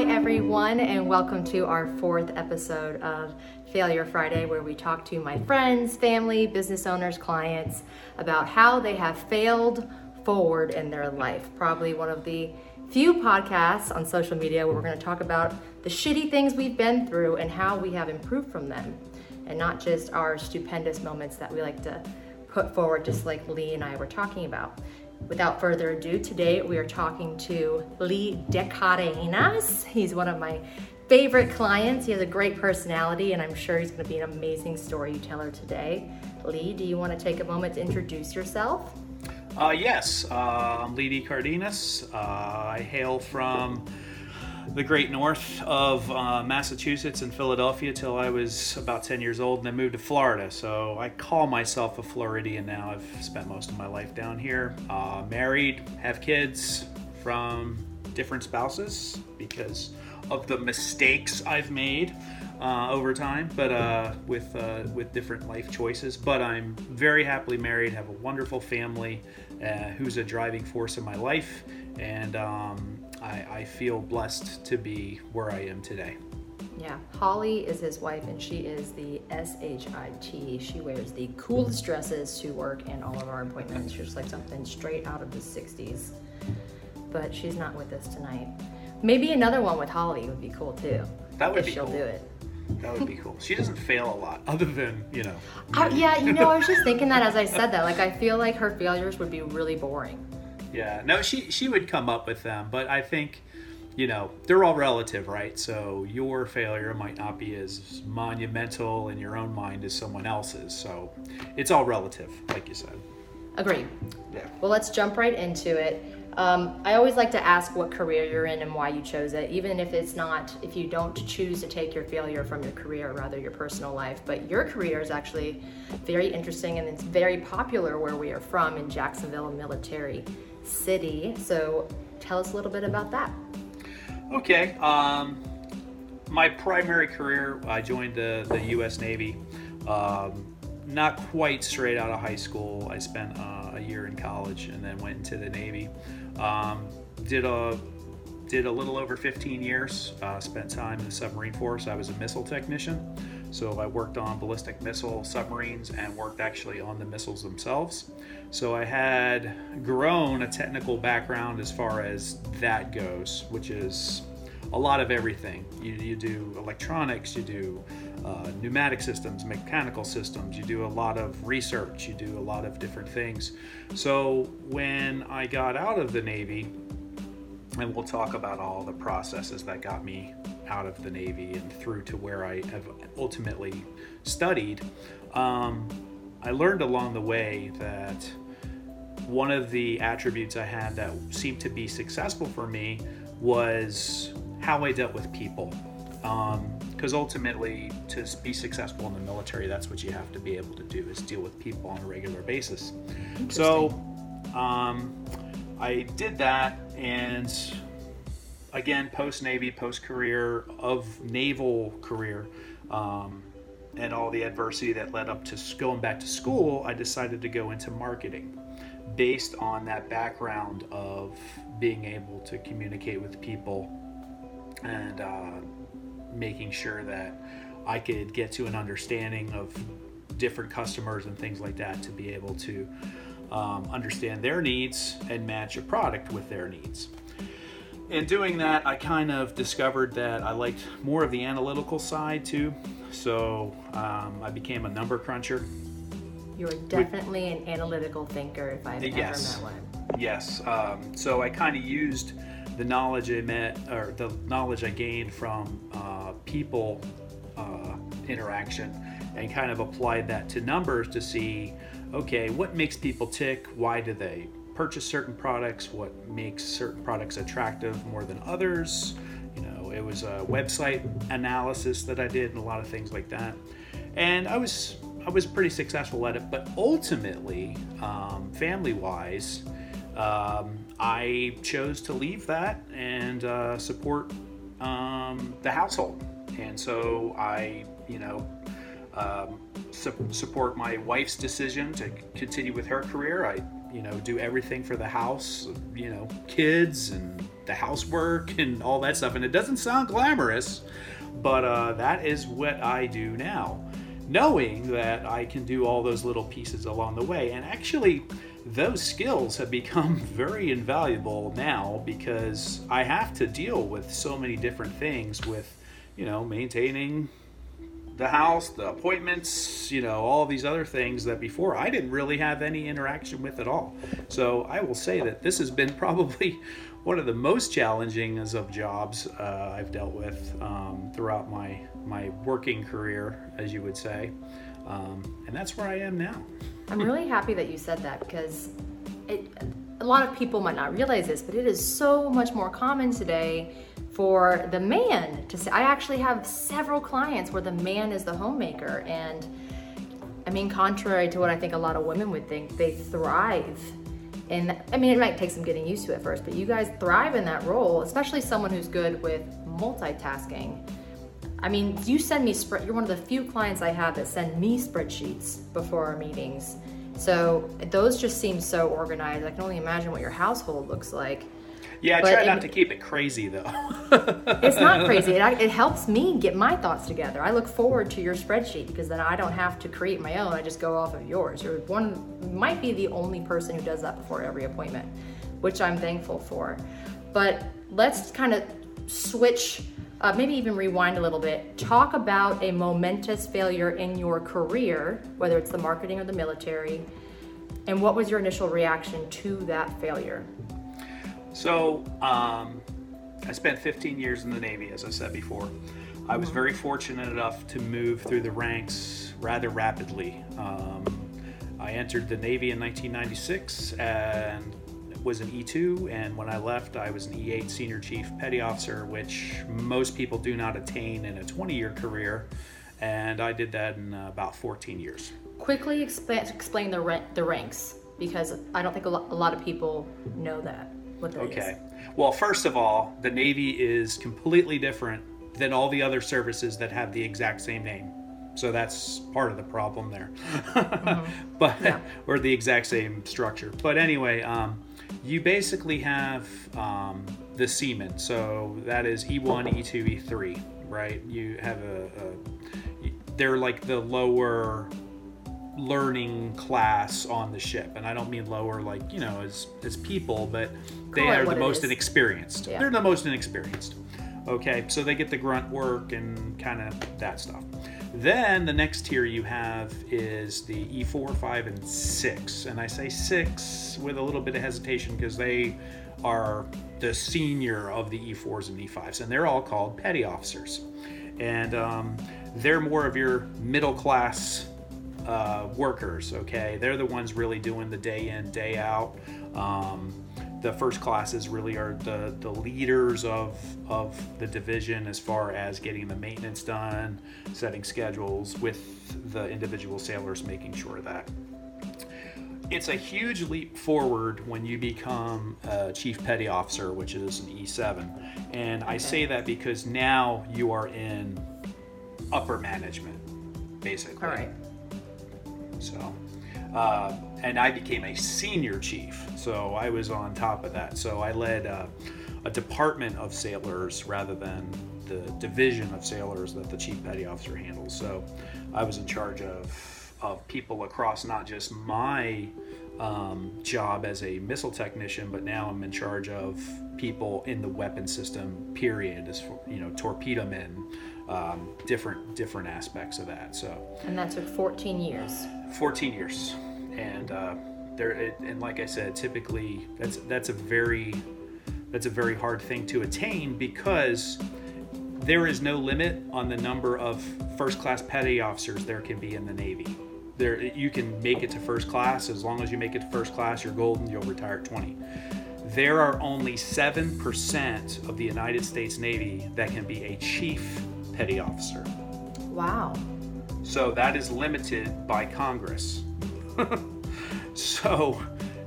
Hi everyone, and welcome to our fourth episode of Failure Friday, where we talk to my friends, family, business owners, clients about how they have failed forward in their life. Probably one of the few podcasts on social media where we're going to talk about the shitty things we've been through and how we have improved from them, and not just our stupendous moments that we like to put forward, just like Lee and I were talking about. Without further ado, today we are talking to Lee de Cardenas. He's one of my favorite clients. He has a great personality, and I'm sure he's going to be an amazing storyteller today. Lee, do you want to take a moment to introduce yourself? Yes, I'm Lee de Cardenas. I hail from the great north of Massachusetts and Philadelphia till I was about 10 years old, and then moved to Florida. So I call myself a Floridian now. I've spent most of my life down here. Married, have kids from different spouses because of the mistakes I've made over time, but with different life choices. But I'm very happily married, have a wonderful family who's a driving force in my life, and I feel blessed to be where I am today. Yeah, Holly is his wife, and she is the SHIT. She wears the coolest dresses to work and all of our appointments. She's like something straight out of the 60s. But she's not with us tonight. Maybe another one with Holly would be cool too. That would be cool. She'll do it. That would be cool. She doesn't fail a lot, other than, you know. I was just thinking that as I said that. Like, I feel like her failures would be really boring. Yeah, no, she would come up with them, but I think, you know, they're all relative, right? So your failure might not be as monumental in your own mind as someone else's. So it's all relative, like you said. Agreed. Yeah. Well, let's jump right into it. I always like to ask what career you're in and why you chose it, even if it's not, if you don't choose to take your failure from your career, rather your personal life. But your career is actually very interesting, and it's very popular where we are from in Jacksonville, military city. So tell us a little bit about that. Okay. My primary career, I joined the US Navy. Not quite straight out of high school. I spent a year in college and then went into the Navy. Did a little over 15 years. Spent time in the submarine force. I was a missile technician, so I worked on ballistic missile submarines and worked actually on the missiles themselves. So I had grown a technical background as far as that goes, which is a lot of everything. You do electronics, you do pneumatic systems, mechanical systems, you do a lot of research, you do a lot of different things. So when I got out of the Navy, and we'll talk about all the processes that got me out of the Navy and through to where I have ultimately studied, I learned along the way that one of the attributes I had that seemed to be successful for me was how I dealt with people. Because ultimately, to be successful in the military, that's what you have to be able to do, is deal with people on a regular basis. So I did that, and again, post-Navy, post-career of naval career, and all the adversity that led up to going back to school, I decided to go into marketing based on that background of being able to communicate with people and making sure that I could get to an understanding of different customers and things like that, to be able to understand their needs and match a product with their needs. In doing that, I kind of discovered that I liked more of the analytical side too. So I became a number cruncher. You're definitely an analytical thinker, if I've ever met one. Yes. So I kind of used the knowledge the knowledge I gained from people interaction, and kind of applied that to numbers to see, okay, what makes people tick? Why do they purchase certain products? What makes certain products attractive more than others? You know, it was a website analysis that I did, and a lot of things like that. And I was pretty successful at it, but ultimately, family-wise, I chose to leave that and support the household. And so I, support my wife's decision to continue with her career. I, do everything for the house, kids and the housework and all that stuff. And it doesn't sound glamorous, but that is what I do now, knowing that I can do all those little pieces along the way. And actually, those skills have become very invaluable now, because I have to deal with so many different things with, you know, maintaining the house, the appointments, you know, all these other things that before I didn't really have any interaction with at all. So I will say that this has been probably one of the most challenging of jobs I've dealt with throughout my working career, as you would say. And that's where I am now. I'm really happy that you said that, because a lot of people might not realize this, but it is so much more common today for the man to say. I actually have several clients where the man is the homemaker, and I mean, contrary to what I think a lot of women would think, they thrive. And I mean, it might take some getting used to at first, but you guys thrive in that role, especially someone who's good with multitasking. I mean, you send me you're one of the few clients I have that send me spreadsheets before our meetings. So those just seem so organized. I can only imagine what your household looks like. Yeah, but try not to keep it crazy, though. It's not crazy. It helps me get my thoughts together. I look forward to your spreadsheet, because then I don't have to create my own. I just go off of yours. You're might be the only person who does that before every appointment, which I'm thankful for. But let's kind of switch, maybe even rewind a little bit. Talk about a momentous failure in your career, whether it's the marketing or the military, and what was your initial reaction to that failure? So I spent 15 years in the Navy, as I said before. I was very fortunate enough to move through the ranks rather rapidly. I entered the Navy in 1996 and was an E2, and when I left, I was an E8 Senior Chief Petty Officer, which most people do not attain in a 20-year career, and I did that in about 14 years. Quickly explain the ranks, because I don't think a lot of people know that. Okay. Well, first of all, the Navy is completely different than all the other services that have the exact same name. So that's part of the problem there. Mm-hmm. But yeah. Or the exact same structure. But anyway, you basically have the seamen. So that is E1, E2, E3, right? You have they're like the lower learning class on the ship, and I don't mean lower like, you know, as people, but they are the most inexperienced. Yeah. They're the most inexperienced. Okay, so they get the grunt work and kind of that stuff. Then the next tier you have is the E4, 5, and 6, and I say 6 with a little bit of hesitation because they are the senior of the E4s and E5s, and they're all called petty officers, and they're more of your middle class workers. Okay, they're the ones really doing the day in, day out. The first classes really are the leaders of the division as far as getting the maintenance done, setting schedules with the individual sailors, making sure that. It's a huge leap forward when you become a Chief Petty Officer, which is an E7, and I say that because now you are in upper management, basically. All right. So, and I became a senior chief, so I was on top of that. So I led a department of sailors rather than the division of sailors that the Chief Petty Officer handles. So I was in charge of people across not just my job as a missile technician, but now I'm in charge of people in the weapon system, period, as for, you know, torpedo men, different aspects of that. So, and that's with 14 years, and and like I said, typically that's a very hard thing to attain, because there is no limit on the number of first class petty officers there can be in the Navy. There, you can make it to first class. As long as you make it to first class, you're golden. You'll retire at 20. There are only 7% of the United States Navy that can be a Chief Petty Officer. Wow. So that is limited by Congress. So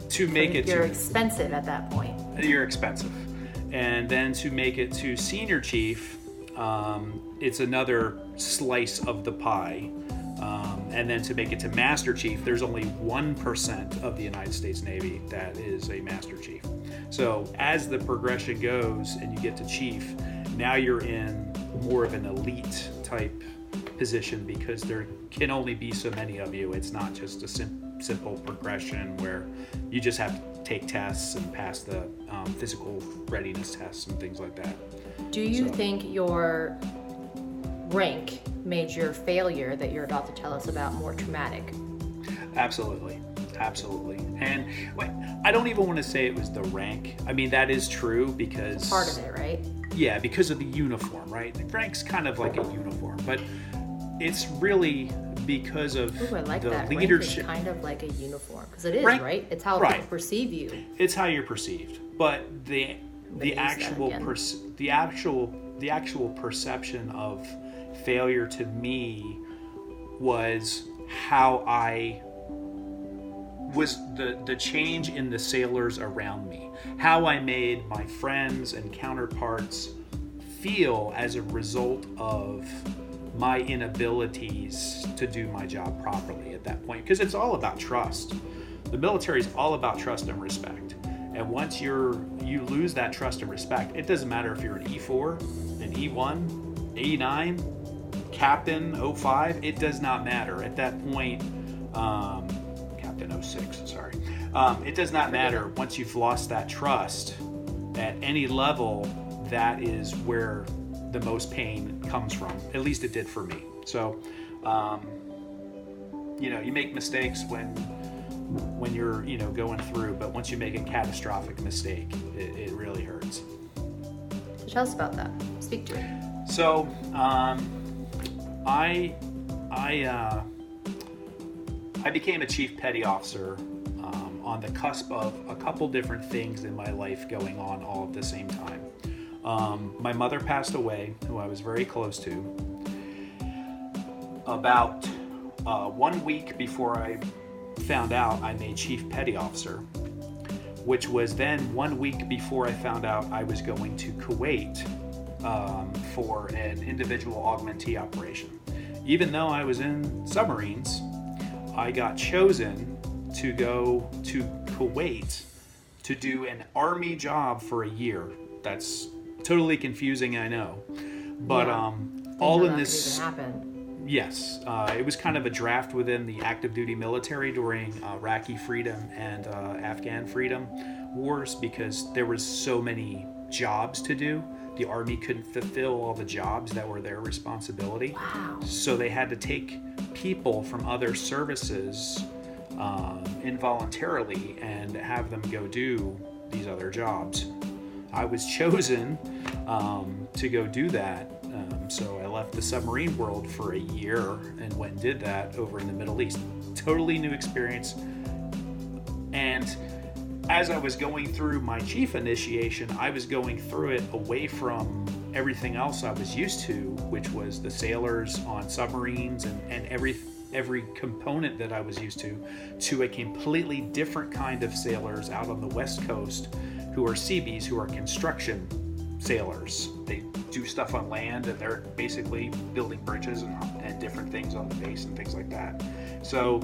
to make it, you're expensive at that point. You're expensive, and then to make it to senior chief, it's another slice of the pie. And then to make it to Master Chief, there's only 1% of the United States Navy that is a Master Chief. So as the progression goes and you get to chief, now you're in more of an elite type position because there can only be so many of you. It's not just a simple progression where you just have to take tests and pass the physical readiness tests and things like that. Do you think your rank made your failure that you're about to tell us about more traumatic? Absolutely. And I don't even want to say it was the rank. I mean, that is true because... It's part of it, right? Yeah, because of the uniform, right? The rank's kind of like a uniform, but it's really because of the leadership. Rank is kind of like a uniform because it is, right? It's how people perceive you. It's how you're perceived. But the actual perception of failure to me was how I... was the change in the sailors around me, how I made my friends and counterparts feel as a result of my inabilities to do my job properly at that point, because it's all about trust. The military is all about trust and respect, and once you lose that trust and respect, it doesn't matter if you're an E4, an E1, E9, Captain 05, it does not matter at that point. It does not matter. Once you've lost that trust at any level, that is where the most pain comes from. At least it did for me. So, you make mistakes when you're, going through, but once you make a catastrophic mistake, it really hurts. So tell us about that. Speak to it. So, I became a chief petty officer on the cusp of a couple different things in my life going on all at the same time. My mother passed away, who I was very close to. About 1 week before I found out I made chief petty officer, which was then 1 week before I found out I was going to Kuwait for an individual augmentee operation. Even though I was in submarines, I got chosen to go to Kuwait to do an army job for a year. That's totally confusing, I know. But yeah, all in this... Yes. It was kind of a draft within the active duty military during Iraqi freedom and Afghan freedom wars, because there was so many jobs to do. The army couldn't fulfill all the jobs that were their responsibility. Wow. So they had to take people from other services involuntarily and have them go do these other jobs. I was chosen to go do that. So I left the submarine world for a year and went and did that over in the Middle East. Totally new experience. And as I was going through my chief initiation, I was going through it away from everything else I was used to, which was the sailors on submarines and every component that I was used to a completely different kind of sailors out on the West Coast who are Seabees, who are construction sailors. They do stuff on land, and they're basically building bridges and different things on the base and things like that. So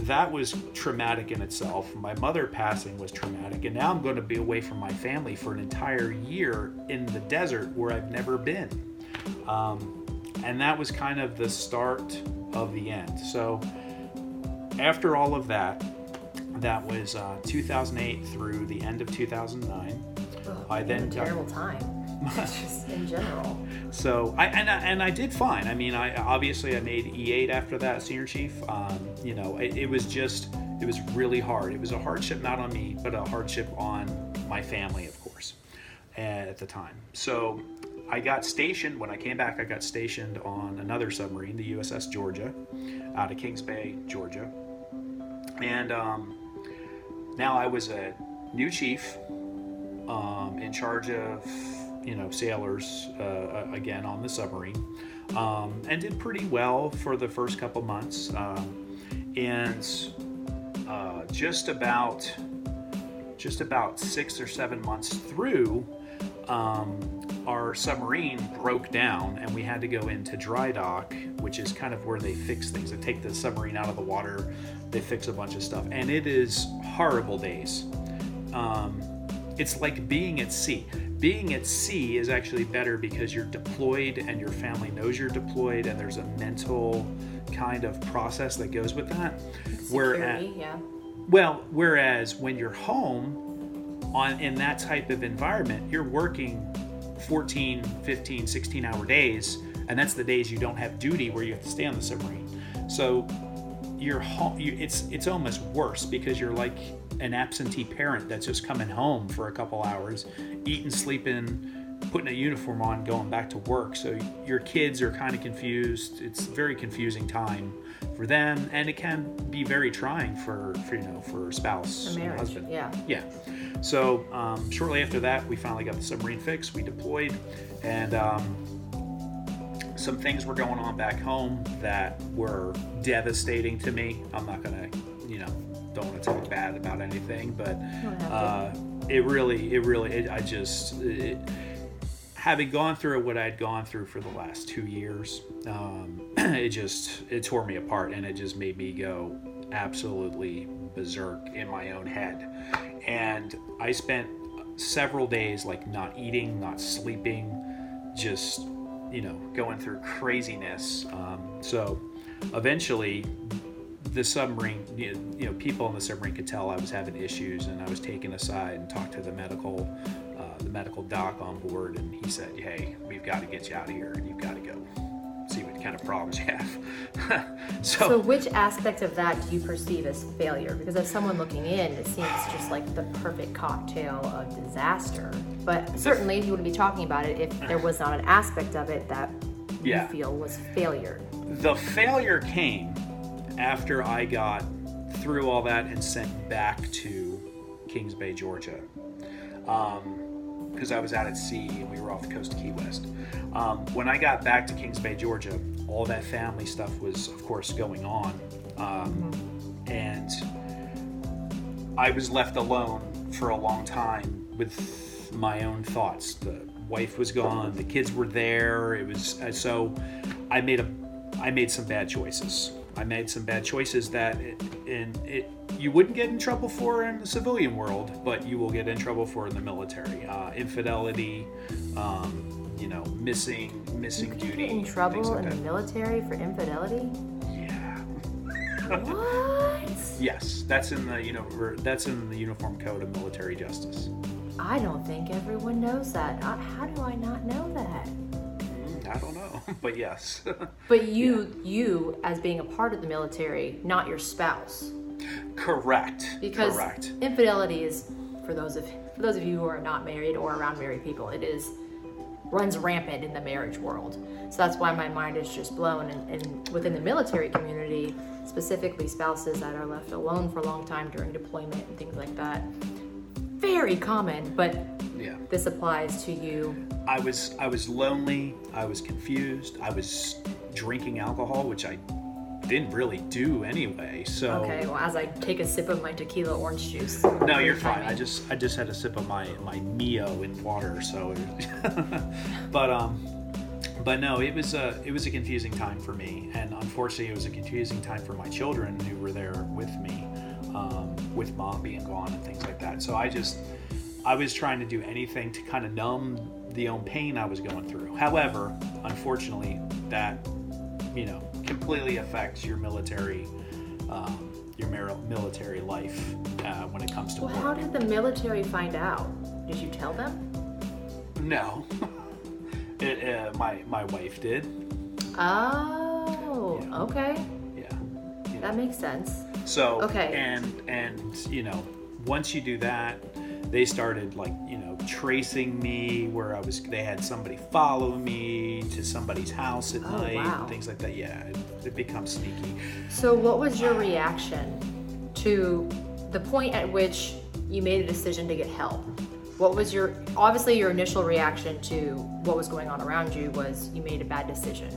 that was traumatic in itself. My mother passing was traumatic, and now I'm going to be away from my family for an entire year in the desert where I've never been. And that was kind of the start of the end. So after all of that, that was 2008 through the end of 2009. Oh, I then terrible time. Just in general. So I did fine. I mean, I made E8 after that, senior chief. It was really hard. It was a hardship not on me, but a hardship on my family, of course, at the time. So I got stationed. When I came back, I got stationed on another submarine, the USS Georgia, out of Kings Bay, Georgia. And now I was a new chief in charge of sailors again on the submarine, and did pretty well for the first couple months, and just about 6 or 7 months through, our submarine broke down and we had to go into dry dock, which is kind of where they fix things. They take the submarine out of the water, they fix a bunch of stuff, and it is horrible days. It's like being at sea. Being at sea is actually better because you're deployed and your family knows you're deployed, and there's a mental kind of process that goes with that. Security, yeah. Well, whereas when you're home in that type of environment, you're working 14, 15, 16-hour days, and that's the days you don't have duty where you have to stay on the submarine. So you're home, it's almost worse because you're like an absentee parent that's just coming home for a couple hours, eating, sleeping, putting a uniform on, going back to work. So your kids are kind of confused. It's a very confusing time for them, and it can be very trying for spouse, for marriage, and husband. Yeah. So shortly after that, we finally got the submarine fixed. We deployed, and some things were going on back home that were devastating to me. I'm not gonna, don't want to talk bad about anything, but having gone through what I'd gone through for the last 2 years, it tore me apart, and it just made me go absolutely berserk in my own head. And I spent several days like not eating, not sleeping, just going through craziness. So eventually the submarine, people in the submarine could tell I was having issues, and I was taken aside and talked to the medical doc on board, and he said, "Hey, we've got to get you out of here, and you've got to go see what kind of problems you have." So which aspect of that do you perceive as failure? Because as someone looking in, it seems just like the perfect cocktail of disaster. But certainly, you wouldn't be talking about it if there was not an aspect of it that you feel was failure. The failure came after I got through all that and sent back to Kings Bay, Georgia, because I was out at sea and we were off the coast of Key West. When I got back to Kings Bay, Georgia, all that family stuff was, of course, going on, and I was left alone for a long time with my own thoughts. The wife was gone, the kids were there. It was so I made some bad choices. I made some bad choices that you wouldn't get in trouble for in the civilian world, but you will get in trouble for in the military. Infidelity, missing duty. You get in trouble in the military for infidelity? Yeah. What? Yes, that's in the Uniform Code of Military Justice. I don't think everyone knows that. How do I not know that? I don't know, but yes. But you as being a part of the military, not your spouse. Correct. Because infidelity is, for those of you who are not married or around married people, runs rampant in the marriage world. So that's why my mind is just blown. And within the military community, specifically spouses that are left alone for a long time during deployment and things like that, very common, but this applies to you. I was lonely, I was confused, I was drinking alcohol, which I didn't really do anyway, so... Okay, well, as I take a sip of my tequila orange juice... No, you're fine. I just had a sip of my Mio in water, so... But no, it was a confusing time for me, and unfortunately it was a confusing time for my children who were there with me, with mom being gone and things like that. So I was trying to do anything to kind of numb the own pain I was going through. However, unfortunately, that completely affects your military, military life when it comes to work. Well, how did the military find out? Did you tell them? No, my wife did. Oh, yeah. Okay. Yeah, that makes sense. So okay, and once you do that, they started tracing me where they had somebody follow me to somebody's house at night, wow, and things like that. Yeah, it becomes sneaky. So what was your reaction to the point at which you made a decision to get help? What was your initial reaction to what was going on around you was you made a bad decision.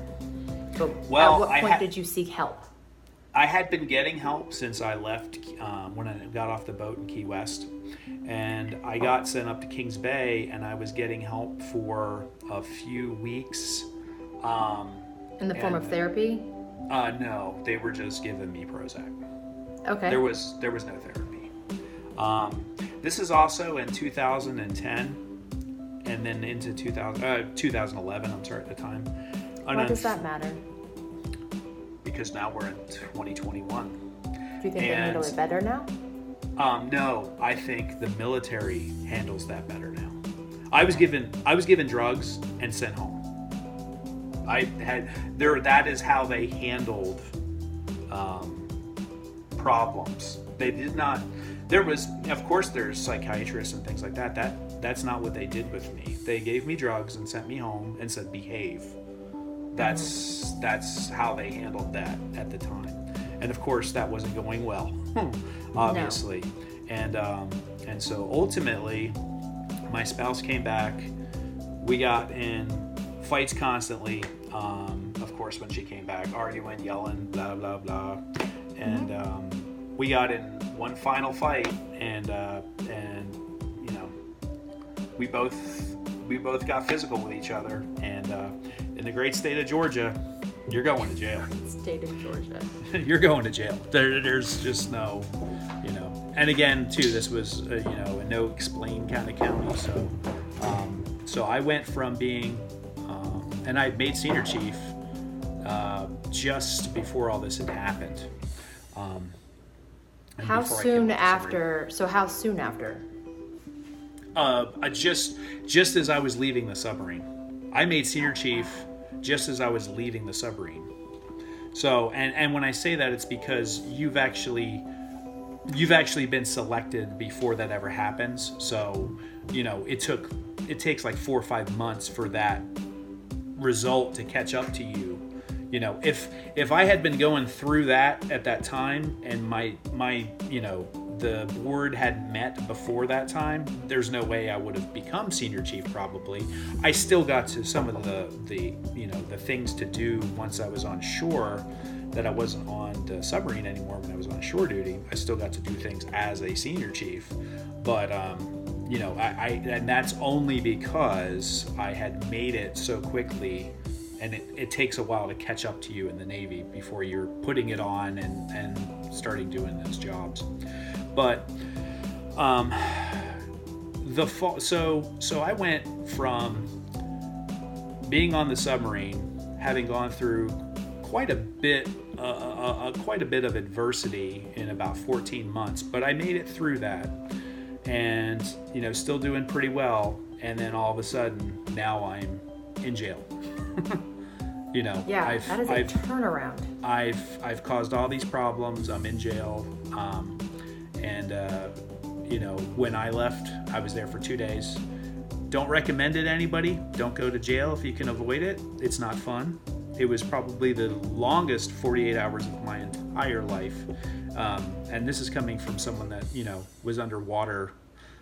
But at what point did you seek help? I had been getting help since I left when I got off the boat in Key West, and I got sent up to Kings Bay, and I was getting help for a few weeks. In the form of therapy? No, they were just giving me Prozac. Okay. There was no therapy. This is also in 2010 and then into 2011, I'm sorry, at the time. Why does that matter? Because now we're in 2021. Do you think they handle it better now? No, I think the military handles that better now. I was given drugs and sent home. That is how they handled problems. They did not. There was, of course, there's psychiatrists and things like that. That's not what they did with me. They gave me drugs and sent me home and said behave. That's how they handled that at the time. And of course, that wasn't going well, obviously. No. And so ultimately, my spouse came back. We got in fights constantly. Of course, when she came back, arguing, yelling, blah, blah, blah. And we got in one final fight, and you know, we both got physical with each other. And in the great state of Georgia, you're going to jail. State of Georgia. You're going to jail. There's just no, you know. And again, too, this was you know, a no explain kind of county. So, so I went from being, and I made senior chief just before all this had happened. How soon after? Just as I was leaving the submarine, I made senior chief. Just as I was leaving the submarine. So, and when I say that, it's because you've actually been selected before that ever happens. So, you know, it takes like 4 or 5 months for that result to catch up to you. You know, if I had been going through that at that time and my you know, the board had met before that time, there's no way I would have become senior chief probably. I still got to some of the you know, the things to do once I was on shore that I wasn't on the submarine anymore when I was on shore duty. I still got to do things as a senior chief, but you know, and that's only because I had made it so quickly. And it takes a while to catch up to you in the Navy before you're putting it on and starting doing those jobs. But the fall, so I went from being on the submarine, having gone through quite a bit of adversity in about 14 months, but I made it through that, and you know, still doing pretty well. And then all of a sudden, now I'm in jail. You know, yeah, that is a turnaround. I've caused all these problems. I'm in jail, and you know, when I left, I was there for 2 days. Don't recommend it to anybody. Don't go to jail if you can avoid it. It's not fun. It was probably the longest 48 hours of my entire life, and this is coming from someone that, you know, was underwater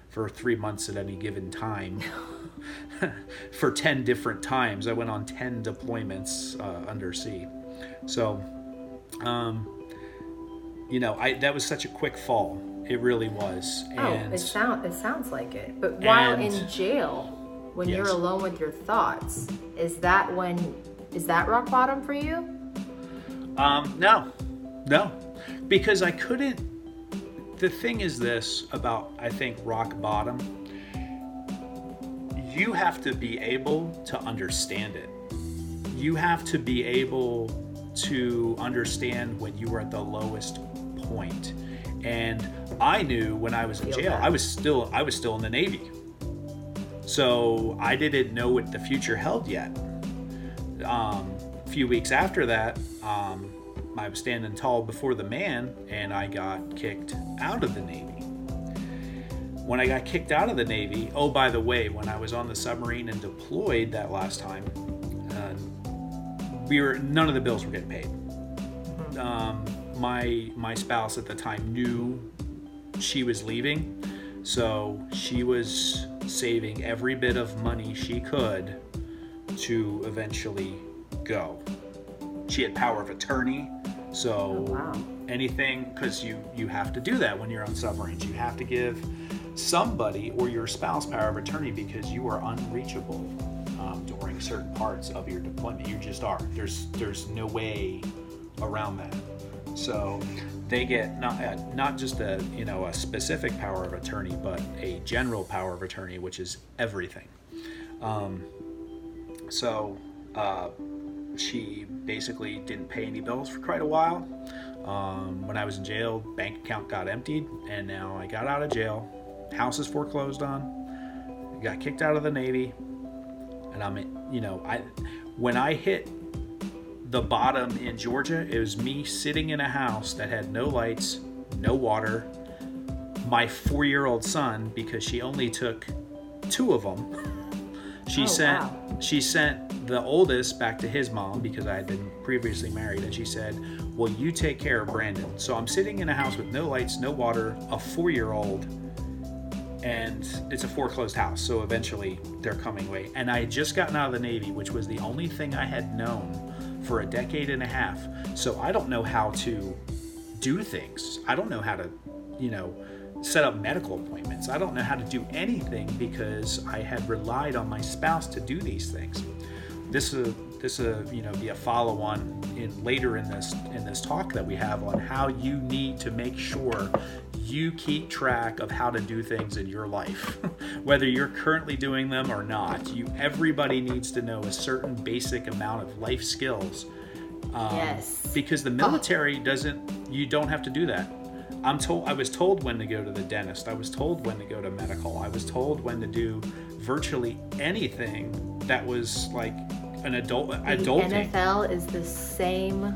for 3 months at any given time for 10 different times. I went on 10 deployments undersea. So, you know, that was such a quick fall. It really was. And it sounds like it. But while in jail, when you're alone with your thoughts, is that rock bottom for you? No, because I couldn't. The thing is this about, I think, rock bottom. You have to be able to understand it. You have to be able to understand when you were at the lowest point. And I knew when I was in jail, I was still in the Navy. So I didn't know what the future held yet. A few weeks after that, I was standing tall before the man, and I got kicked out of the Navy. When I got kicked out of the Navy, oh, by the way, when I was on the submarine and deployed that last time, none of the bills were getting paid. My spouse at the time knew she was leaving, so she was saving every bit of money she could to eventually go. She had power of attorney. So anything, because you have to do that when you're on submarines. You have to give somebody or your spouse power of attorney because you are unreachable during certain parts of your deployment. You just are. There's no way around that. So they get not just a specific power of attorney, but a general power of attorney, which is everything. She basically didn't pay any bills for quite a while. When I was in jail, bank account got emptied, and now I got out of jail. House is foreclosed on. Got kicked out of the Navy, and when I hit the bottom in Georgia, it was me sitting in a house that had no lights, no water. My 4-year-old son, because she only took 2 of them, she sent the oldest back to his mom because I had been previously married, and she said, "Well, you take care of Brandon." So I'm sitting in a house with no lights, no water, a 4-year-old, and it's a foreclosed house. So eventually they're coming away. And I had just gotten out of the Navy, which was the only thing I had known for a decade and a half. So I don't know how to do things. I don't know how to, set up medical appointments. I don't know how to do anything because I had relied on my spouse to do these things. This will be a follow-on later in this talk that we have on how you need to make sure you keep track of how to do things in your life, whether you're currently doing them or not. Everybody needs to know a certain basic amount of life skills. Yes. Because the military you don't have to do that. I was told when to go to the dentist. I was told when to go to medical. I was told when to do virtually anything that was like an adult. The NFL is the same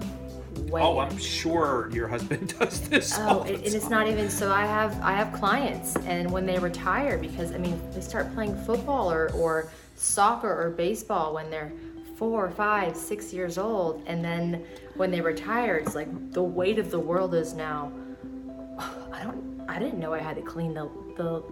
way. Oh, I'm sure your husband does this. Oh, it's not even so. I have clients, and when they retire, because they start playing football or soccer or baseball when they're 4, 5, 6 years old, and then when they retire, it's like the weight of the world is now. I didn't know I had to clean the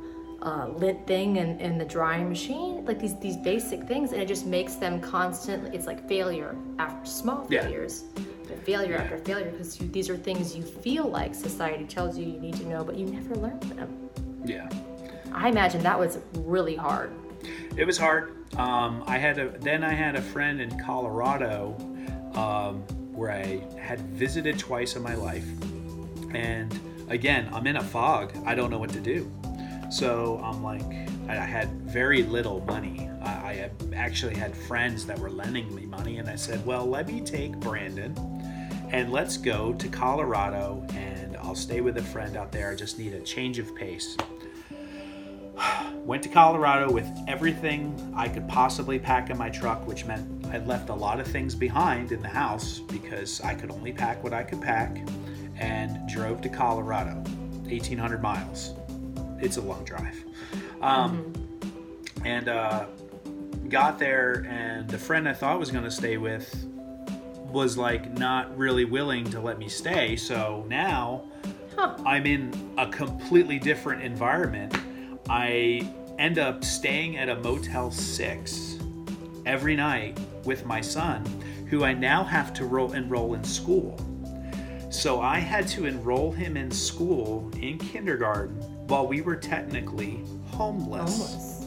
lint thing and the drying machine, like these basic things, and it just makes them constantly. It's like failure after small failures, but failure after failure, because these are things you feel like society tells you need to know, but you never learn them. Yeah, I imagine that was really hard. It was hard. I had a friend in Colorado where I had visited twice in my life, and again, I'm in a fog. I don't know what to do. So I'm like, I had very little money. I actually had friends that were lending me money, and I said, well, let me take Brandon and let's go to Colorado, and I'll stay with a friend out there. I just need a change of pace. Went to Colorado with everything I could possibly pack in my truck, which meant I left a lot of things behind in the house because I could only pack what I could pack. And drove to Colorado, 1,800 miles. It's a long drive. And got there, and the friend I thought I was going to stay with was like not really willing to let me stay. So now I'm in a completely different environment. I end up staying at a Motel 6 every night with my son, who I now have to enroll in school. So I had to enroll him in school in kindergarten while we were technically homeless.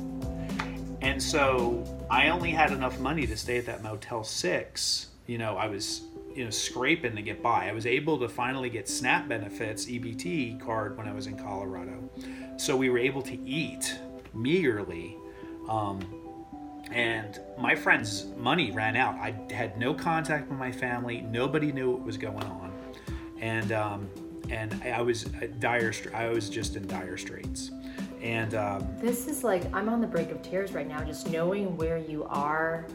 And so I only had enough money to stay at that Motel 6. I was scraping to get by. I was able to finally get SNAP benefits, EBT card when I was in Colorado. So we were able to eat meagerly. And my friend's money ran out. I had no contact with my family. Nobody knew what was going on. And I was just in dire straits. And this is like, I'm on the brink of tears right now, just knowing where you are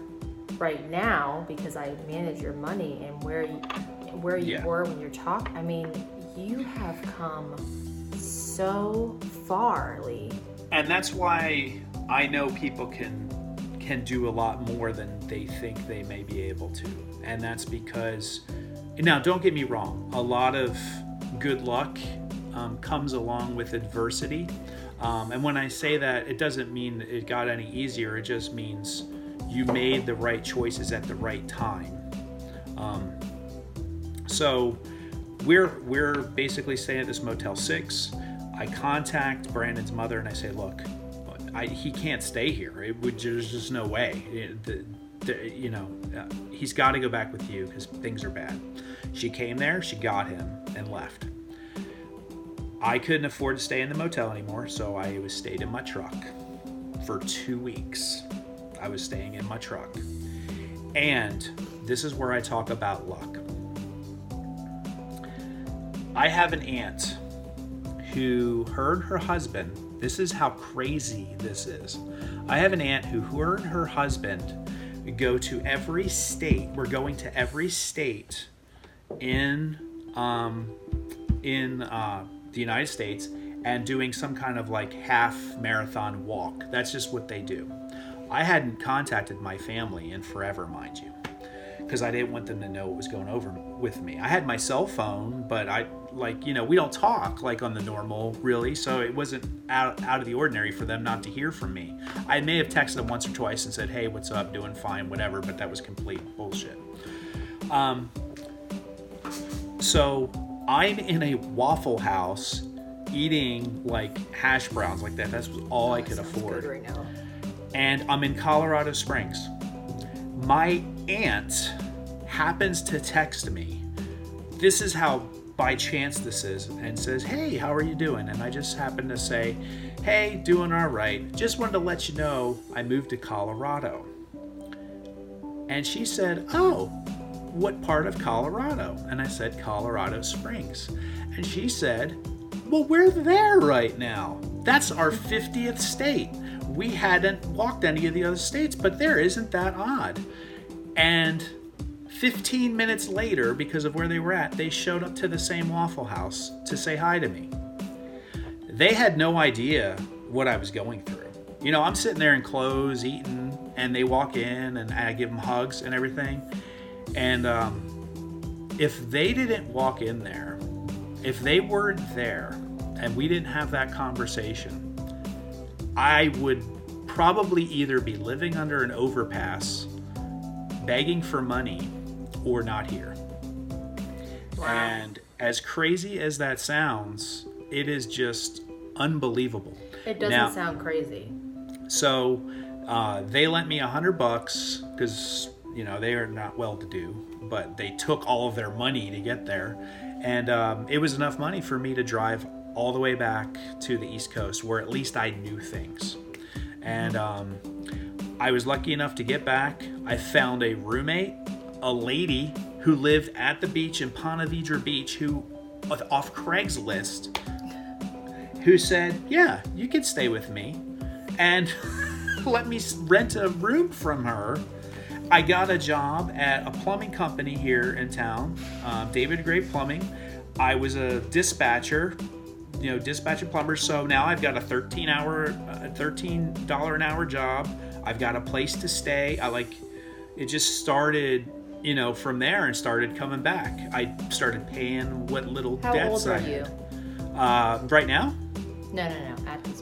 right now, because I manage your money, and where you were when you're talking. You have come so far, Lee. And that's why I know people can do a lot more than they think they may be able to, and that's because. Now, don't get me wrong. A lot of good luck comes along with adversity. And when I say that, it doesn't mean it got any easier. It just means you made the right choices at the right time. So we're basically staying at this Motel 6. I contact Brandon's mother and I say, look, he can't stay here. There's just no way. He's got to go back with you because things are bad. She came there, she got him, and left. I couldn't afford to stay in the motel anymore, so I stayed in my truck. For 2 weeks, I was staying in my truck. And this is where I talk about luck. I have an aunt who heard her husband, this is how crazy this is. I have an aunt who heard her husband go to every state, we're going to every state in the United States and doing some kind of like half marathon walk. That's just what they do. I hadn't contacted my family in forever, mind you, because I didn't want them to know what was going over with me. I had my cell phone, but I, like, you know, we don't talk like on the normal, really, so it wasn't out of the ordinary for them not to hear from me. I may have texted them once or twice and said, hey, what's up, doing fine, whatever, but that was complete bullshit. So I'm in a Waffle House eating like hash browns like that. That's all I could afford. Good right now. And I'm in Colorado Springs. My aunt happens to text me. This is how by chance this is, and says, hey, how are you doing? And I just happened to say, hey, doing all right. Just wanted to let you know I moved to Colorado. And she said, oh, what part of Colorado? And I said, Colorado Springs. And she said, well, we're there right now. That's our 50th state. We hadn't walked any of the other states, but there isn't that odd. And 15 minutes later, because of where they were at, they showed up to the same Waffle House to say hi to me. They had no idea what I was going through. You know, I'm sitting there in clothes, eating, and they walk in, and I give them hugs and everything. And if they didn't walk in there, if they weren't there, and we didn't have that conversation, I would probably either be living under an overpass, begging for money, or not here. Wow. And as crazy as that sounds, it is just unbelievable. It doesn't sound crazy. So they lent me $100 because, you know, they are not well-to-do, but they took all of their money to get there. And it was enough money for me to drive all the way back to the East Coast, where at least I knew things. And I was lucky enough to get back. I found a roommate, a lady who lived at the beach in Ponte Vedra Beach, who off Craigslist, who said, yeah, you could stay with me, and let me rent a room from her. I got a job at a plumbing company here in town, David Gray Plumbing. I was a dispatcher, you know, dispatching plumbers. So now I've got a $13 an hour job. I've got a place to stay. It just started, you know, from there and started coming back. I started paying what little debts I had. How old are you? Right now? No.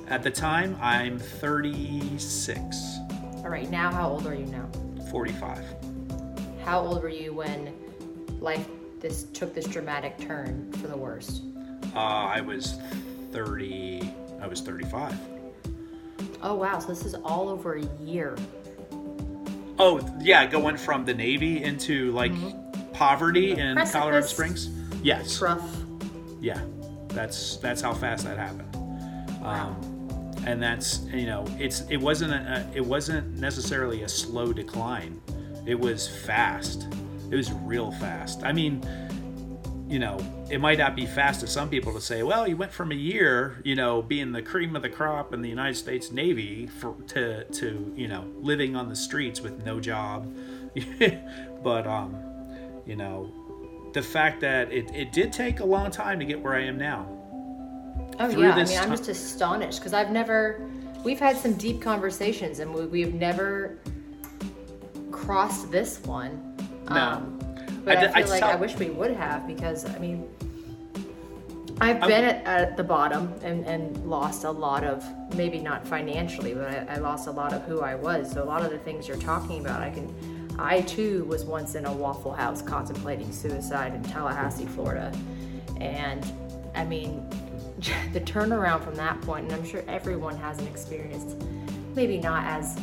At the time, I'm 36. All right. Now, how old are you now? 45. How old were you when life took this dramatic turn for the worst? I was 35. Oh, wow. So this is all over a year. Oh, yeah. Going from the Navy into poverty in Colorado Springs. Yes. Rough. Yeah. That's how fast that happened. Wow. And that's, you know, it wasn't necessarily a slow decline. It was fast. It was real fast. I mean, you know, it might not be fast to some people to say, well, you went from a year, you know, being the cream of the crop in the United States Navy to you know, living on the streets with no job. But, you know, the fact that it did take a long time to get where I am now. Oh, yeah. I mean, I'm just astonished because we've had some deep conversations and we've never crossed this one. No. But I feel like I wish we would have, because, I mean, I've been at the bottom and lost a lot of, maybe not financially, but I lost a lot of who I was. So a lot of the things you're talking about, I too was once in a Waffle House contemplating suicide in Tallahassee, Florida. And I mean, the turnaround from that point, and I'm sure everyone has an experience, maybe not as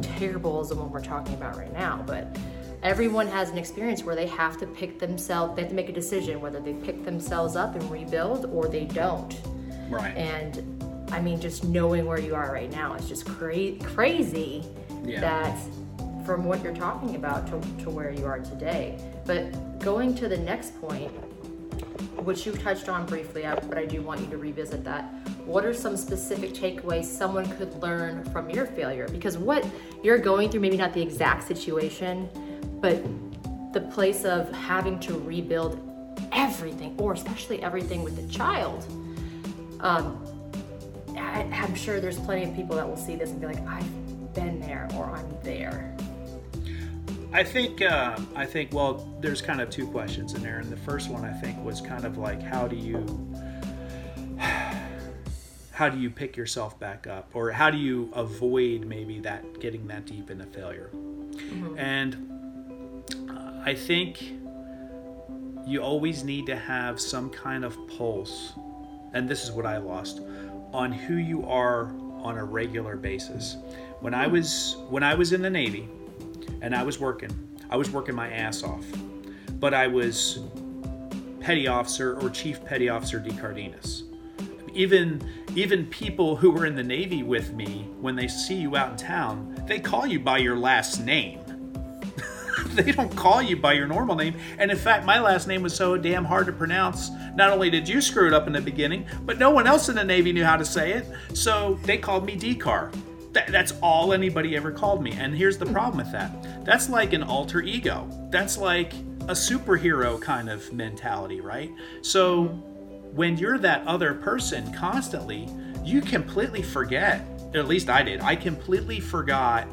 terrible as the one we're talking about right now, but Everyone has an experience where they have to pick themselves, they have to make a decision whether they pick themselves up and rebuild or they don't. Right. And I mean, just knowing where you are right now is just crazy yeah. that from what you're talking about to where you are today. But going to the next point, which you touched on briefly, but I do want you to revisit that. What are some specific takeaways someone could learn from your failure? Because what you're going through, maybe not the exact situation, but the place of having to rebuild everything, or especially everything with the child. I'm sure there's plenty of people that will see this and be like, I've been there, or I'm there. I think, well, there's kind of two questions in there. And the first one, I think, was kind of like, how do you pick yourself back up, or how do you avoid maybe that getting that deep into failure? Mm-hmm. And I think you always need to have some kind of pulse, and this is what I lost, on who you are on a regular basis. When I was in the Navy and I was working my ass off, but I was petty officer or Chief Petty Officer de Cardenas. Even people who were in the Navy with me, when they see you out in town, they call you by your last name. They don't call you by your normal name. And in fact, my last name was so damn hard to pronounce. Not only did you screw it up in the beginning, but no one else in the Navy knew how to say it. So they called me D-Car. That's all anybody ever called me. And here's the problem with that. That's like an alter ego. That's like a superhero kind of mentality, right? So when you're that other person constantly, you completely forget, or at least I did. I completely forgot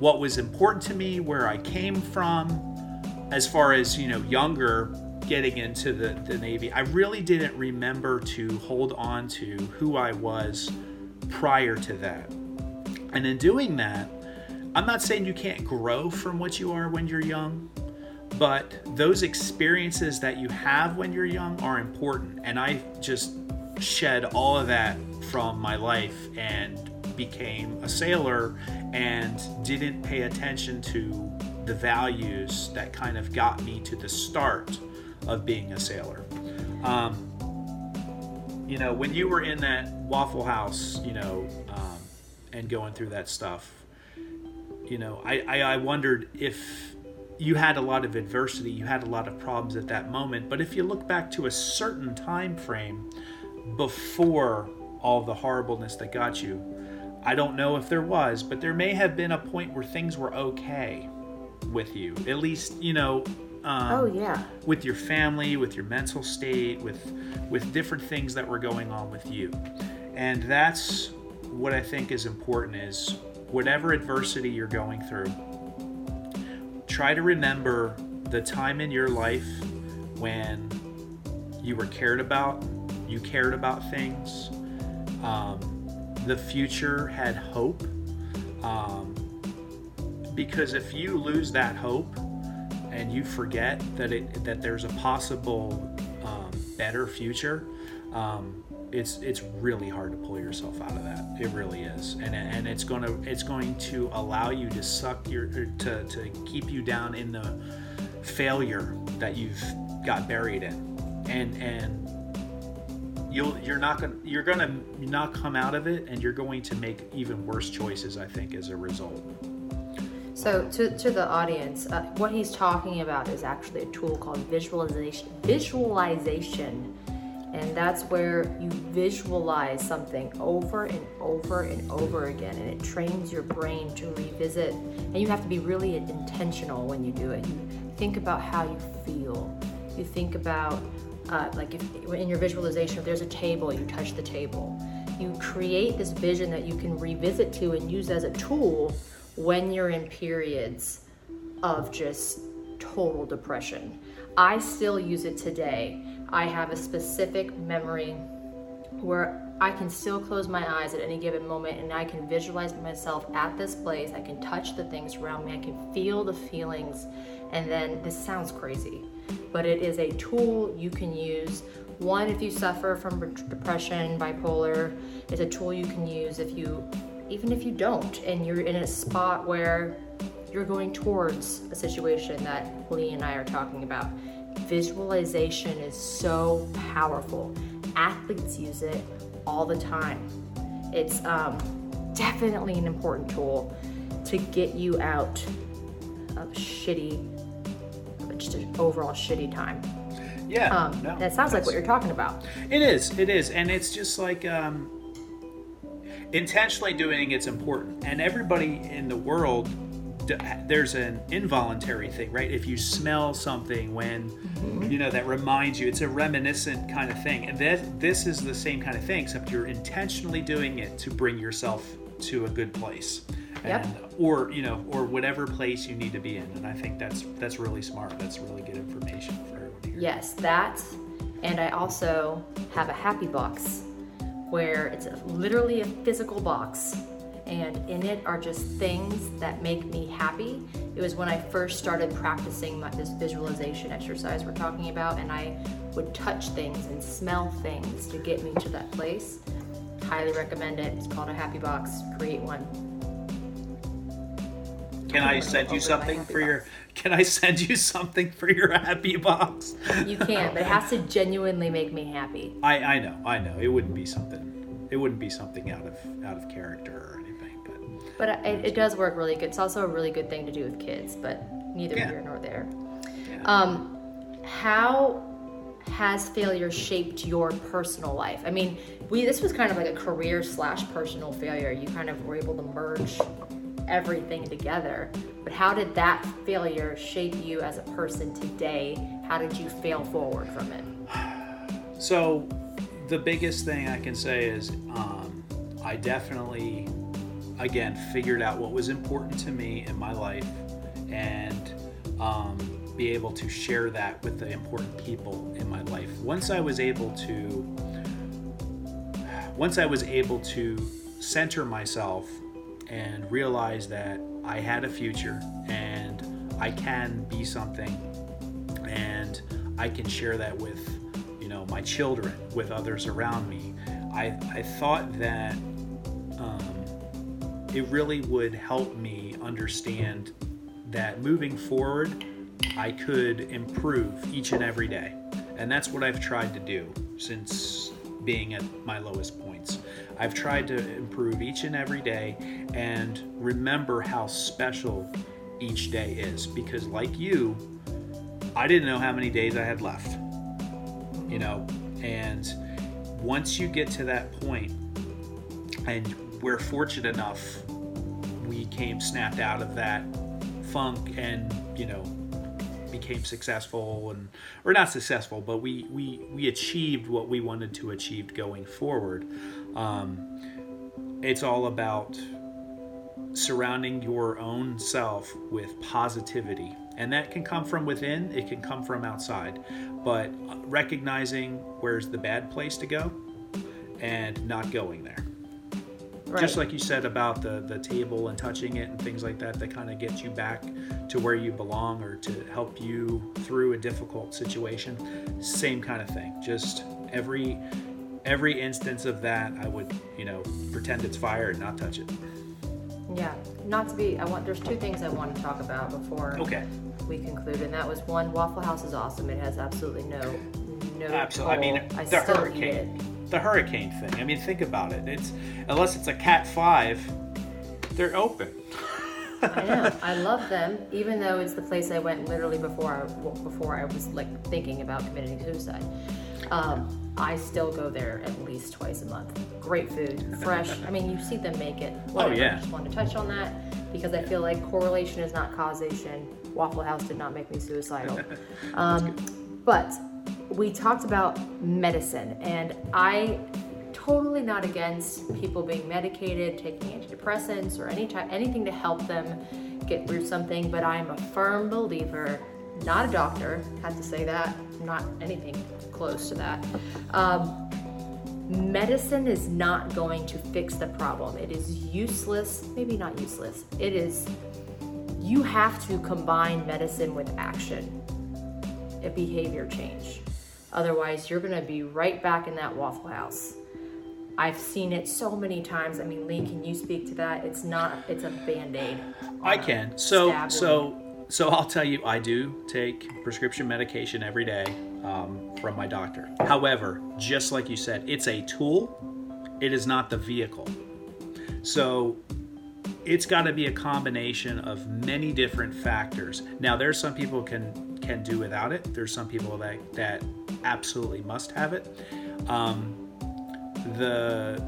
what was important to me, where I came from, as far as, you know, younger, getting into the Navy. I really didn't remember to hold on to who I was prior to that. And in doing that, I'm not saying you can't grow from what you are when you're young, but those experiences that you have when you're young are important. And I just shed all of that from my life and became a sailor and didn't pay attention to the values that kind of got me to the start of being a sailor. You know, when you were in that Waffle House, you know, and going through that stuff, you know, I wondered if you had a lot of adversity, you had a lot of problems at that moment, but if you look back to a certain time frame before all the horribleness that got you, I don't know if there was, but there may have been a point where things were okay with you, at least, you know, with your family, with your mental state, with different things that were going on with you. And that's what I think is important, is whatever adversity you're going through, try to remember the time in your life when you were cared about, you cared about things, the future had hope, because if you lose that hope and you forget that there's a possible better future, it's really hard to pull yourself out of that. It really is, and it's going to allow you to to keep you down in the failure that you've got buried in, and you're not gonna come out of it, and you're going to make even worse choices, I think, as a result. So to the audience, what he's talking about is actually a tool called visualization. And that's where you visualize something over and over and over again, and it trains your brain to revisit. And you have to be really intentional when you do it. You think about how you feel. You think about, like, if in your visualization, if there's a table, you touch the table. You create this vision that you can revisit to and use as a tool when you're in periods of just total depression. I still use it today. I have a specific memory where I can still close my eyes at any given moment, and I can visualize myself at this place. I can touch the things around me. I can feel the feelings. And then, this sounds crazy, but it is a tool you can use. One, if you suffer from depression, bipolar, it's a tool you can use even if you don't, and you're in a spot where you're going towards a situation that Lee and I are talking about. Visualization is so powerful. Athletes use it all the time. It's definitely an important tool to get you out of just an overall shitty time. Yeah, no, that sounds like what you're talking about. It is, and it's just like intentionally doing it's important. And everybody in the world, there's an involuntary thing, right? If you smell something when, you know, that reminds you, it's a reminiscent kind of thing. And this is the same kind of thing, except you're intentionally doing it to bring yourself to a good place. Yep. Or whatever place you need to be in. And I think that's really smart. That's really good information for everyone here. Yes, that. And I also have a happy box where it's literally a physical box. And in it are just things that make me happy. It was when I first started practicing this visualization exercise we're talking about, and I would touch things and smell things to get me to that place. Highly recommend it. It's called a happy box. Create one. Can I send you something for your happy box? You can, but it has to genuinely make me happy. I know. It wouldn't be something out of character or anything. But it does work really good. It's also a really good thing to do with kids, but neither here nor there. Yeah. How has failure shaped your personal life? I mean, this was kind of like a career / personal failure. You kind of were able to merge everything together, but how did that failure shape you as a person today? How did you fail forward from it? So the biggest thing I can say is I definitely, again, figured out what was important to me in my life and be able to share that with the important people in my life. Once I was able to center myself and realize that I had a future and I can be something and I can share that with, my children, with others around me. I thought that it really would help me understand that moving forward, I could improve each and every day. And that's what I've tried to do since being at my lowest points. I've tried to improve each and every day and remember how special each day is, because like you, I didn't know how many days I had left, and once you get to that point, and we're fortunate enough, we snapped out of that funk and, became successful, and or not successful, but we achieved what we wanted to achieve going forward. It's all about surrounding your own self with positivity, and that can come from within, it can come from outside, but recognizing where's the bad place to go and not going there. Right. Just like you said about the table and touching it and things like that kind of get you back to where you belong or to help you through a difficult situation. Same kind of thing. Just every instance of that, I would, pretend it's fire and not touch it. Yeah, there's two things I want to talk about before we conclude, and that was one, Waffle House is awesome. It has absolutely no absolutely. Toll. I still hurricane. Eat it. The hurricane thing. Think about it. Unless it's a Cat 5, they're open. I know. I love them, even though it's the place I went literally before I was thinking about committing suicide. I still go there at least twice a month. Great food, fresh. You see them make it. Whatever. Oh yeah. I just want to touch on that because I feel like correlation is not causation. Waffle House did not make me suicidal. But we talked about medicine, and I totally not against people being medicated, taking antidepressants or anything to help them get through something, but I'm a firm believer, not a doctor, had to say that, not anything close to that. Medicine is not going to fix the problem. It is useless, maybe not useless. You have to combine medicine with action, a behavior change. Otherwise, you're going to be right back in that Waffle House. I've seen it so many times. I mean, Lee, can you speak to that? It's a Band-Aid. I can. So I'll tell you, I do take prescription medication every day from my doctor. However, just like you said, it's a tool. It is not the vehicle. So it's got to be a combination of many different factors. Now, there's some people can do without it. There's some people that absolutely must have it. The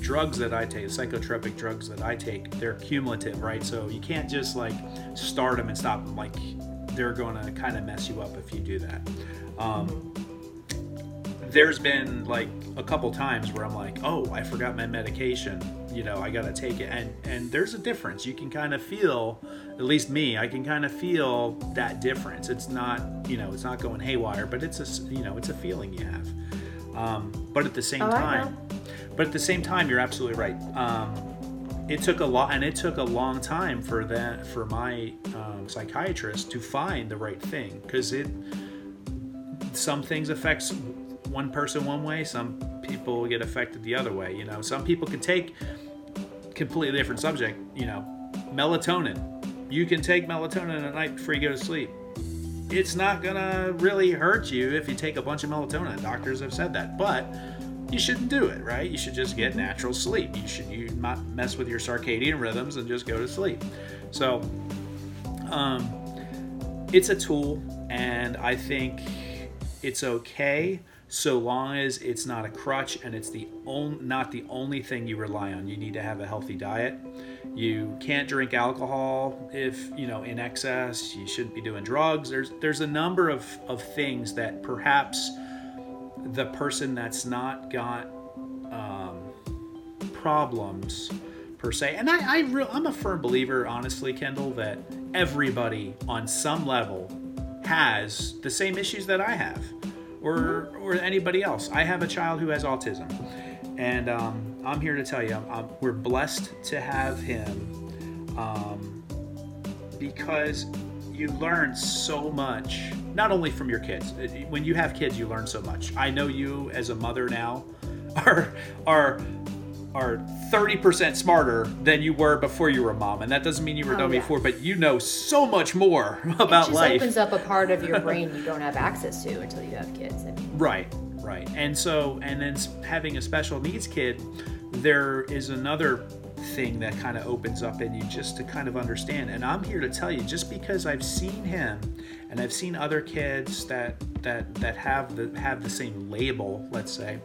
drugs that I take, the psychotropic drugs that I take, they're cumulative, right? So you can't just like start them and stop them. Like, they're gonna kind of mess you up if you do that. There's been like a couple times where I'm like, oh, I forgot my medication, you know, I gotta take it. And there's a difference. You can kind of feel, at least me, I can kind of feel that difference. It's not, you know, it's not going haywire, but it's a, you know, it's a feeling you have. But at the same time, you're absolutely right. It took a long time for my psychiatrist to find the right thing, because some things affects one person one way, some people get affected the other way. You know, some people can take completely different subject. You know, melatonin. You can take melatonin at night before you go to sleep. It's not gonna really hurt you if you take a bunch of melatonin. Doctors have said that, but you shouldn't do it, right? You should just get natural sleep. You not mess with your circadian rhythms and just go to sleep. So, it's a tool, and I think it's okay so long as it's not a crutch and it's not the only thing you rely on. You need to have a healthy diet. You can't drink alcohol if, you know, in excess. You shouldn't be doing drugs. There's a number of things that perhaps the person that's not got problems per se. And I'm a firm believer, honestly, Kendall, that everybody on some level has the same issues that I have. Or anybody else. I have a child who has autism, and I'm here to tell you, we're blessed to have him, because you learn so much, not only from your kids. When you have kids, you learn so much. I know you as a mother now are 30% smarter than you were before you were a mom. And that doesn't mean you were dumb before, but you know so much more about life. It just opens up a part of your brain you don't have access to until you have kids. I mean. Right. And then having a special needs kid, there is another thing that kind of opens up in you just to kind of understand. And I'm here to tell you, just because I've seen him and I've seen other kids that have the same label, let's say,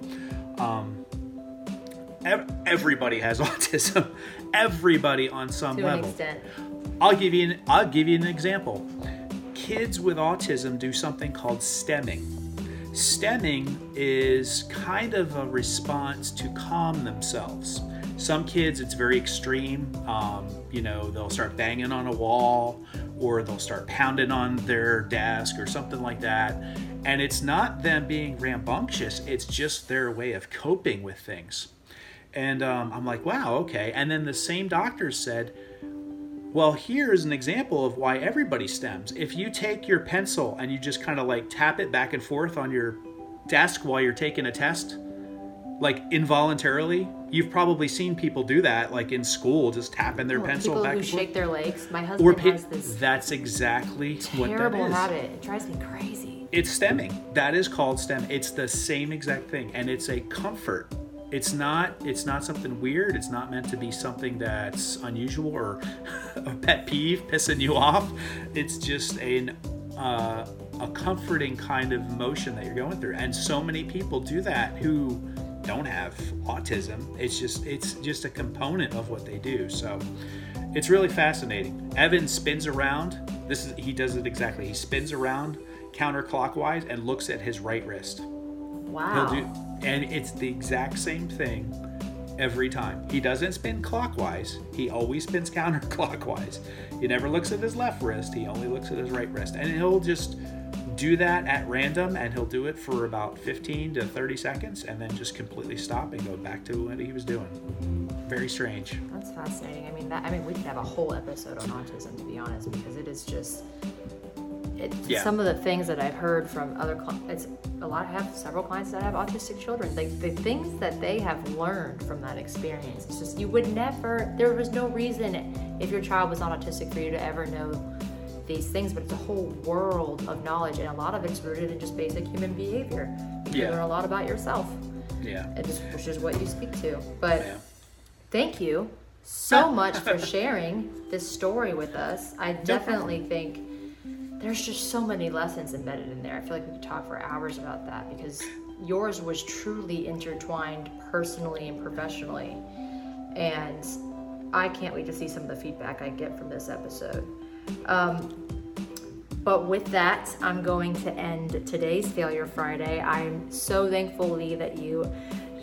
everybody has autism. Everybody on some level. To an extent. I'll give you an example. Kids with autism do something called stemming. Stemming is kind of a response to calm themselves. Some kids, it's very extreme. You know, they'll start banging on a wall, or they'll start pounding on their desk or something like that. And it's not them being rambunctious. It's just their way of coping with things. And I'm like, wow, okay. And then the same doctor said, well, here's an example of why everybody stems. If you take your pencil and you just kind of like tap it back and forth on your desk while you're taking a test, like involuntarily, you've probably seen people do that, like in school, just tapping their pencil back and forth. People who shake their legs. My husband has this. That's exactly what that is. Terrible habit. It drives me crazy. It's stemming. That is called stem. It's the same exact thing, and it's a comfort. It's not something weird. It's not meant to be something that's unusual or a pet peeve pissing you off. It's just a comforting kind of emotion that you're going through. And so many people do that who don't have autism. It's just a component of what they do. So it's really fascinating. Evan spins around. He does it exactly. He spins around counterclockwise and looks at his right wrist. Wow. And it's the exact same thing every time. He doesn't spin clockwise. He always spins counterclockwise. He never looks at his left wrist. He only looks at his right wrist. And he'll just do that at random, and he'll do it for about 15 to 30 seconds and then just completely stop and go back to what he was doing. Very strange. That's fascinating. I mean, we could have a whole episode on autism, to be honest, because it is just... Some of the things that I've heard from other clients, several clients that have autistic children, like the things that they have learned from that experience, it's just, you would never, there was no reason if your child was not autistic for you to ever know these things, but it's a whole world of knowledge, and a lot of it's rooted in just basic human behavior. You learn a lot about yourself. It just pushes what you speak to. But thank you so much for sharing this story with us. I definitely think there's just so many lessons embedded in there. I feel like we could talk for hours about that, because yours was truly intertwined personally and professionally. And I can't wait to see some of the feedback I get from this episode. But with that, I'm going to end today's Failure Friday. I'm so thankful, Lee, that you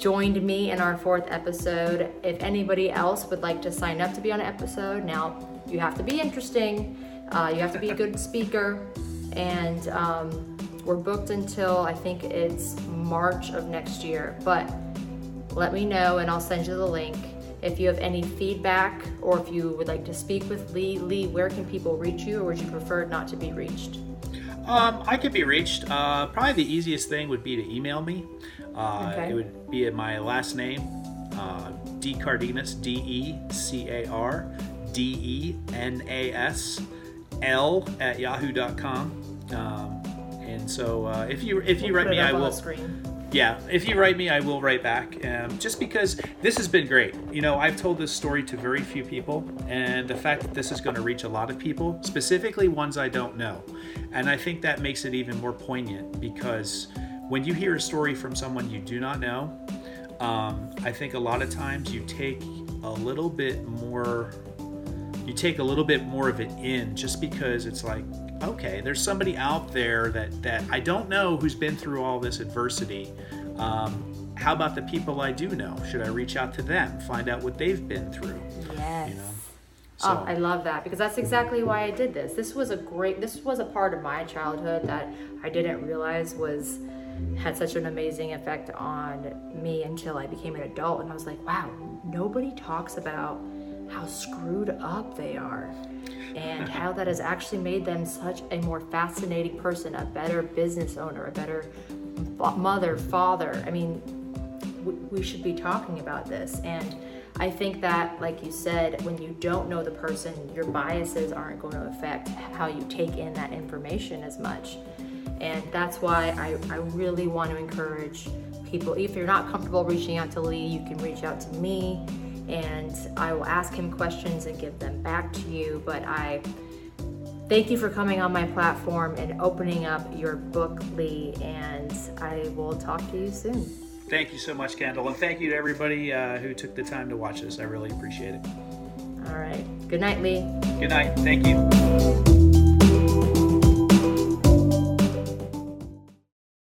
joined me in our 4th episode. If anybody else would like to sign up to be on an episode, now you have to be interesting. You have to be a good speaker. And we're booked until I think it's March of next year. But let me know and I'll send you the link. If you have any feedback or if you would like to speak with Lee, where can people reach you, or would you prefer not to be reached? I could be reached. Probably the easiest thing would be to email me. It would be at my last name, De Cardenas, DeCardenasL@yahoo.com. And so if you write me, I will. If you write me, I will write back. Just because this has been great. You know, I've told this story to very few people, and the fact that this is going to reach a lot of people, specifically ones I don't know. And I think that makes it even more poignant, because when you hear a story from someone you do not know, I think a lot of times you take a little bit more of it in, just because it's like, okay, there's somebody out there that I don't know who's been through all this adversity. How about the people I do know? Should I reach out to them, find out what they've been through? Yes. You know? So. Oh, I love that, because that's exactly why I did this. This was a part of my childhood that I didn't realize had such an amazing effect on me until I became an adult. And I was like, wow, nobody talks about how screwed up they are and how that has actually made them such a more fascinating person, a better business owner, a better mother, father. I mean, we should be talking about this. And I think that, like you said, when you don't know the person, your biases aren't going to affect how you take in that information as much. And that's why I really want to encourage people, if you're not comfortable reaching out to Lee, you can reach out to me, and I will ask him questions and give them back to you. But I thank you for coming on my platform and opening up your book, Lee, and I will talk to you soon. Thank you so much, Kendall, and thank you to everybody who took the time to watch this. I really appreciate it. All right. Good night, Lee. Good night. Thank you.